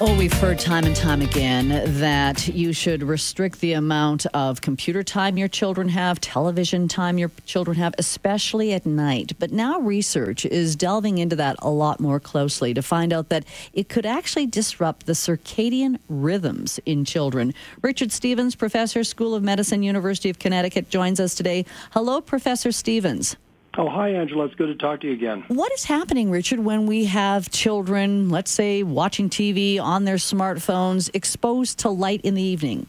Oh, we've heard time and time again that you should restrict the amount of computer time your children have, television time your children have, especially at night. But now research is delving into that a lot more closely to find out that it could actually disrupt the circadian rhythms in children. Richard Stevens, professor, School of Medicine, University of Connecticut, joins us today. Hello, Professor Stevens. Oh, hi, Angela. It's good to talk to you again. What is happening, Richard, when we have children, let's say, watching TV on their smartphones, exposed to light in the evening?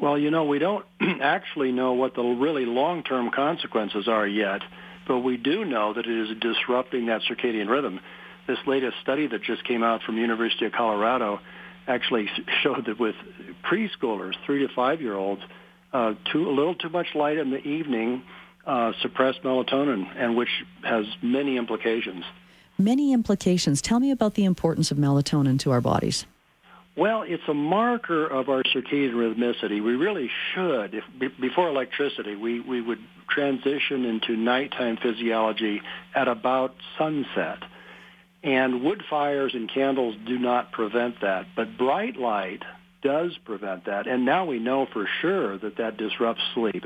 Well, you know, we don't actually know what the really long-term consequences are yet, but we do know that it is disrupting that circadian rhythm. This latest study that just came out from University of Colorado actually showed that with preschoolers, 3 to 5-year-olds, a little too much light in the evening suppressed melatonin, and which has many implications. Many implications. Tell me about the importance of melatonin to our bodies. Well, it's a marker of our circadian rhythmicity. We really should, before electricity, we would transition into nighttime physiology at about sunset. And wood fires and candles do not prevent that, but bright light does prevent that. And now we know for sure that that disrupts sleep.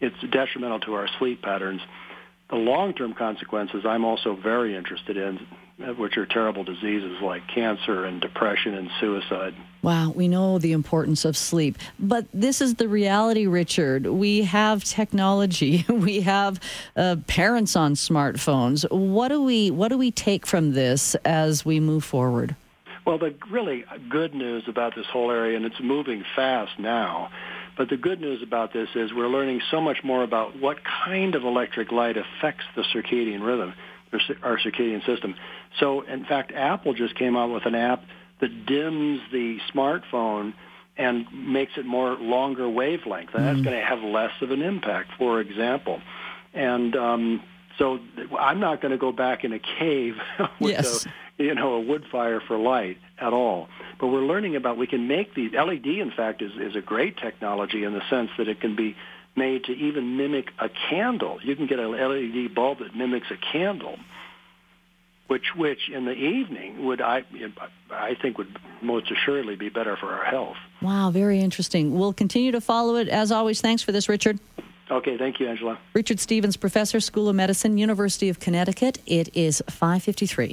It's detrimental to our sleep patterns. The long-term consequences I'm also very interested in, which are terrible diseases like cancer and depression and suicide. Wow, we know the importance of sleep. But this is the reality, Richard. We have technology. We have parents on smartphones. What do we take from this as we move forward? Well, the really good news about this whole area, and it's moving fast now, but the good news about this is we're learning so much more about what kind of electric light affects the circadian rhythm, our circadian system. So, in fact, Apple just came out with an app that dims the smartphone and makes it more longer wavelength. And that's going to have less of an impact, for example. And so I'm not going to go back in a cave with a wood fire for light at all. But we're learning about we can make these. LED, in fact, is a great technology in the sense that it can be made to even mimic a candle. You can get an LED bulb that mimics a candle, which in the evening would I think would most assuredly be better for our health. Wow, very interesting. We'll continue to follow it. As always, thanks for this, Richard. Okay, thank you, Angela. Richard Stevens, professor, School of Medicine, University of Connecticut. It is 5:53.